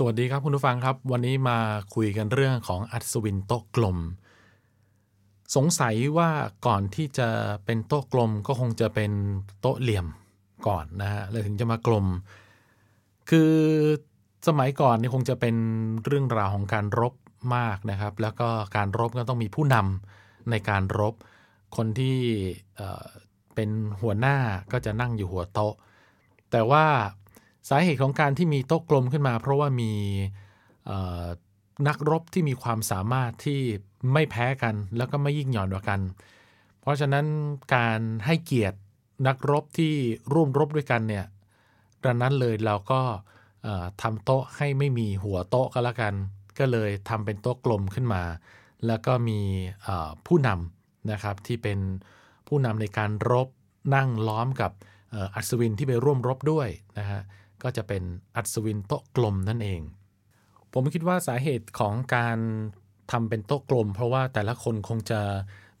สวัสดีครับคุณผู้ฟังครับวันนี้มาคุยกันเรื่องของอัศวินโต๊ะกลมสงสัยว่าก่อนที่จะเป็นโต๊ะกลมก็คงจะเป็นโต๊ะเหลี่ยมก่อนนะฮะแล้วถึงจะมากลมคือสมัยก่อนนี่คงจะเป็นเรื่องราวของการรบมากนะครับแล้วก็การรบก็ต้องมีผู้นำในการรบคนที่เป็นหัวหน้าก็จะนั่งอยู่หัวโต๊ะแต่ว่าสาเหตุของการที่มีโต๊ะกลมขึ้นมาเพราะว่ามีนักรบที่มีความสามารถที่ไม่แพ้กันแล้วก็ไม่ยิ่งหย่อนกว่ากันเพราะฉะนั้นการให้เกียรตินักรบที่ร่วมรบด้วยกันเนี่ยดังนั้นเลยเราก็ทำโต๊ะให้ไม่มีหัวโต๊ะก็แล้วกันก็เลยทำเป็นโต๊ะกลมขึ้นมาแล้วก็มีผู้นำนะครับที่เป็นผู้นำในการรบนั่งล้อมกับอัศวินที่ไปร่วมรบด้วยนะฮะก็จะเป็นอัศวินโต๊ะกลมนั่นเองผมคิดว่าสาเหตุของการทำเป็นโต๊ะกลมเพราะว่าแต่ละคนคงจะ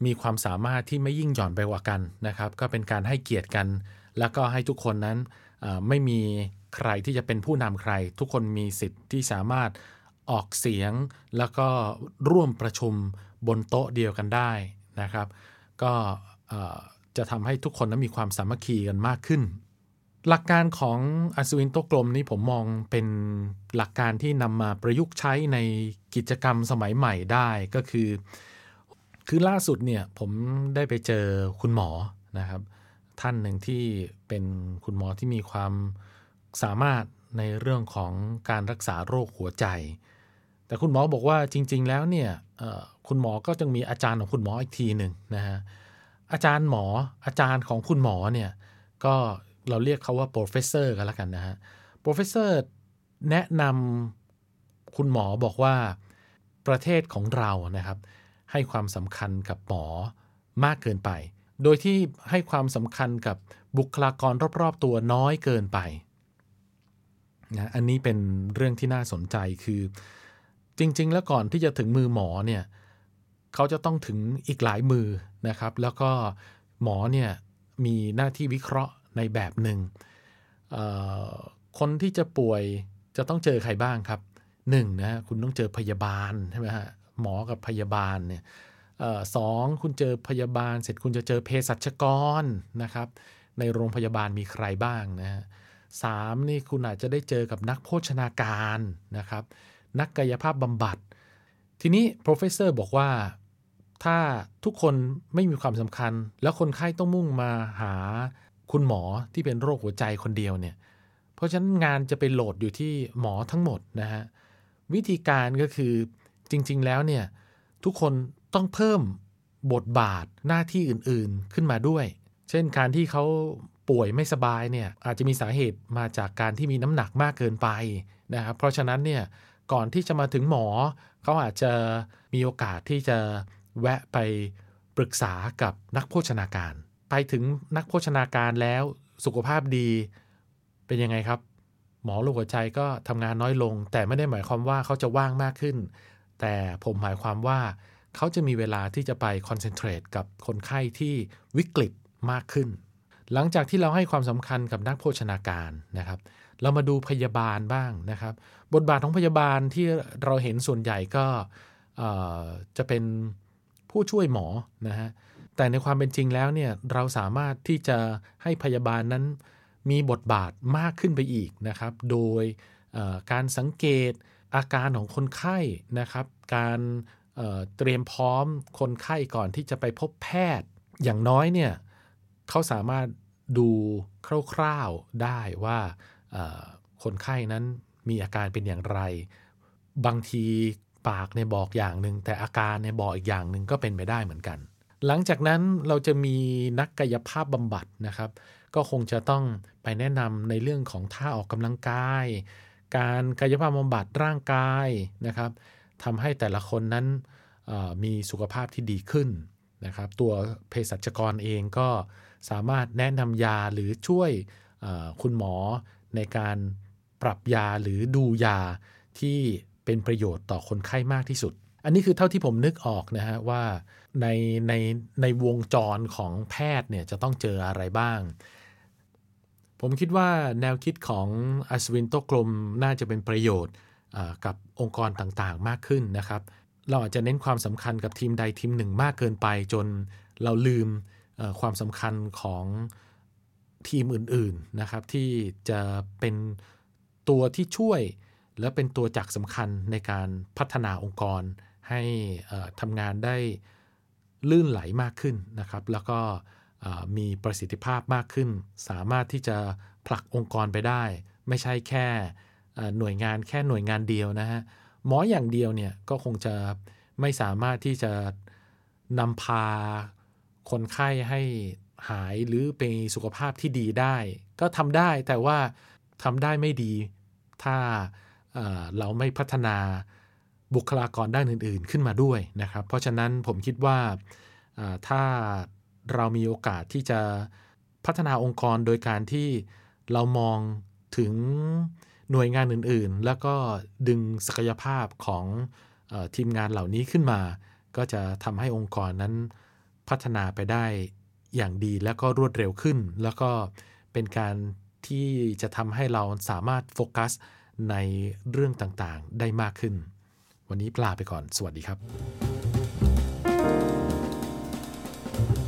มีความสามารถที่ไม่ยิ่งหย่อนไปกว่ากันนะครับก็เป็นการให้เกียรติกันแล้วก็ให้ทุกคนนั้นไม่มีใครที่จะเป็นผู้นำใครทุกคนมีสิทธิ์ที่สามารถออกเสียงแล้วก็ร่วมประชุมบนโต๊ะเดียวกันได้นะครับก็จะทำให้ทุกคนนั้นมีความสามัคคีกันมากขึ้นหลักการของอัศวินโต๊ะกลมนี้ผมมองเป็นหลักการที่นำมาประยุกต์ใช้ในกิจกรรมสมัยใหม่ได้ก็คือล่าสุดเนี่ยผมได้ไปเจอคุณหมอนะครับท่านหนึ่งที่เป็นคุณหมอที่มีความสามารถในเรื่องของการรักษาโรคหัวใจแต่คุณหมอบอกว่าจริงๆแล้วเนี่ยคุณหมอก็จึงมีอาจารย์ของคุณหมออีกทีหนึ่งนะฮะอาจารย์ของคุณหมอเนี่ยก็เราเรียกเขาว่า professor กันละกันนะฮะ professor แนะนำคุณหมอบอกว่าประเทศของเรานะครับให้ความสำคัญกับหมอมากเกินไปโดยที่ให้ความสำคัญกับบุคลากรรอบๆตัวน้อยเกินไปนะอันนี้เป็นเรื่องที่น่าสนใจคือจริงๆแล้วก่อนที่จะถึงมือหมอเนี่ยเขาจะต้องถึงอีกหลายมือนะครับแล้วก็หมอเนี่ยมีหน้าที่วิเคราะห์ในแบบหนึ่งคนที่จะป่วยจะต้องเจอใครบ้างครับ1นะคุณต้องเจอพยาบาลใช่ไหมฮะหมอกับพยาบาลเนี่ย2คุณเจอพยาบาลเสร็จคุณจะเจอเภสัชกรนะครับในโรงพยาบาลมีใครบ้างนะฮะ3นี่คุณอาจจะได้เจอกับนักโภชนาการนะครับนักกายภาพบำบัดทีนี้ professor บอกว่าถ้าทุกคนไม่มีความสำคัญแล้วคนไข้ต้องมุ่งมาหาคุณหมอที่เป็นโรคหัวใจคนเดียวเนี่ยเพราะฉะนั้นงานจะไปโหลดอยู่ที่หมอทั้งหมดนะฮะวิธีการก็คือจริงๆแล้วเนี่ยทุกคนต้องเพิ่มบทบาทหน้าที่อื่นๆขึ้นมาด้วยเช่นการที่เขาป่วยไม่สบายเนี่ยอาจจะมีสาเหตุมาจากการที่มีน้ำหนักมากเกินไปนะครับเพราะฉะนั้นเนี่ยก่อนที่จะมาถึงหมอเขาอาจจะมีโอกาสที่จะแวะไปปรึกษากับนักโภชนาการไปถึงนักโภชนาการแล้วสุขภาพดีเป็นยังไงครับหมอโรคหัวใจก็ทำงานน้อยลงแต่ไม่ได้หมายความว่าเขาจะว่างมากขึ้นแต่ผมหมายความว่าเขาจะมีเวลาที่จะไปคอนเซนเทรตกับคนไข้ที่วิกฤตมากขึ้นหลังจากที่เราให้ความสำคัญกับนักโภชนาการนะครับเรามาดูพยาบาลบ้างนะครับบทบาทของพยาบาลที่เราเห็นส่วนใหญ่ก็จะเป็นผู้ช่วยหมอนะฮะแต่ในความเป็นจริงแล้วเนี่ยเราสามารถที่จะให้พยาบาลนั้นมีบทบาทมากขึ้นไปอีกนะครับโดยการสังเกตอาการของคนไข้นะครับการเตรียมพร้อมคนไข้ก่อนที่จะไปพบแพทย์อย่างน้อยเนี่ยเขาสามารถดูคร่าวๆได้ว่าคนไข้นั้นมีอาการเป็นอย่างไรบางทีปากเนี่ยบอกอย่างนึงแต่อาการเนี่ยบอกอีกอย่างนึงก็เป็นไปได้เหมือนกันหลังจากนั้นเราจะมีนักกายภาพบำบัดนะครับก็คงจะต้องไปแนะนำในเรื่องของท่าออกกำลังกายการกายภาพบำบัดร่างกายนะครับทำให้แต่ละคนนั้นมีสุขภาพที่ดีขึ้นนะครับตัวเภสัชกรเองก็สามารถแนะนำยาหรือช่วยคุณหมอในการปรับยาหรือดูยาที่เป็นประโยชน์ต่อคนไข้มากที่สุดอันนี้คือเท่าที่ผมนึกออกนะฮะว่าในวงจรของแพทย์เนี่ยจะต้องเจออะไรบ้างผมคิดว่าแนวคิดของอัศวินโต๊ะกลมน่าจะเป็นประโยชน์ กับองค์กรต่างๆมากขึ้นนะครับเราอาจจะเน้นความสำคัญกับทีมใดทีมหนึ่งมากเกินไปจนเราลืมความสำคัญของทีมอื่นๆนะครับที่จะเป็นตัวที่ช่วยและเป็นตัวจักรสำคัญในการพัฒนาองค์กรให้ทำงานได้ลื่นไหลมากขึ้นนะครับแล้วก็มีประสิทธิภาพมากขึ้นสามารถที่จะผลักองค์กรไปได้ไม่ใช่แค่หน่วยงานเดียวนะฮะหมออย่างเดียวเนี่ยก็คงจะไม่สามารถที่จะนำพาคนไข้ให้หายหรือเป็นสุขภาพที่ดีได้ก็ทำได้แต่ว่าทำได้ไม่ดีถ้าเราไม่พัฒนาบุคลากรด้านอื่นๆขึ้นมาด้วยนะครับเพราะฉะนั้นผมคิดว่าถ้าเรามีโอกาสที่จะพัฒนาองค์กรโดยการที่เรามองถึงหน่วยงานอื่นๆแล้วก็ดึงศักยภาพของทีมงานเหล่านี้ขึ้นมาก็จะทำให้องค์กรนั้นพัฒนาไปได้อย่างดีแล้วก็รวดเร็วขึ้นแล้วก็เป็นการที่จะทำให้เราสามารถโฟกัสในเรื่องต่างๆได้มากขึ้นวันนี้ลาไปก่อนสวัสดีครับ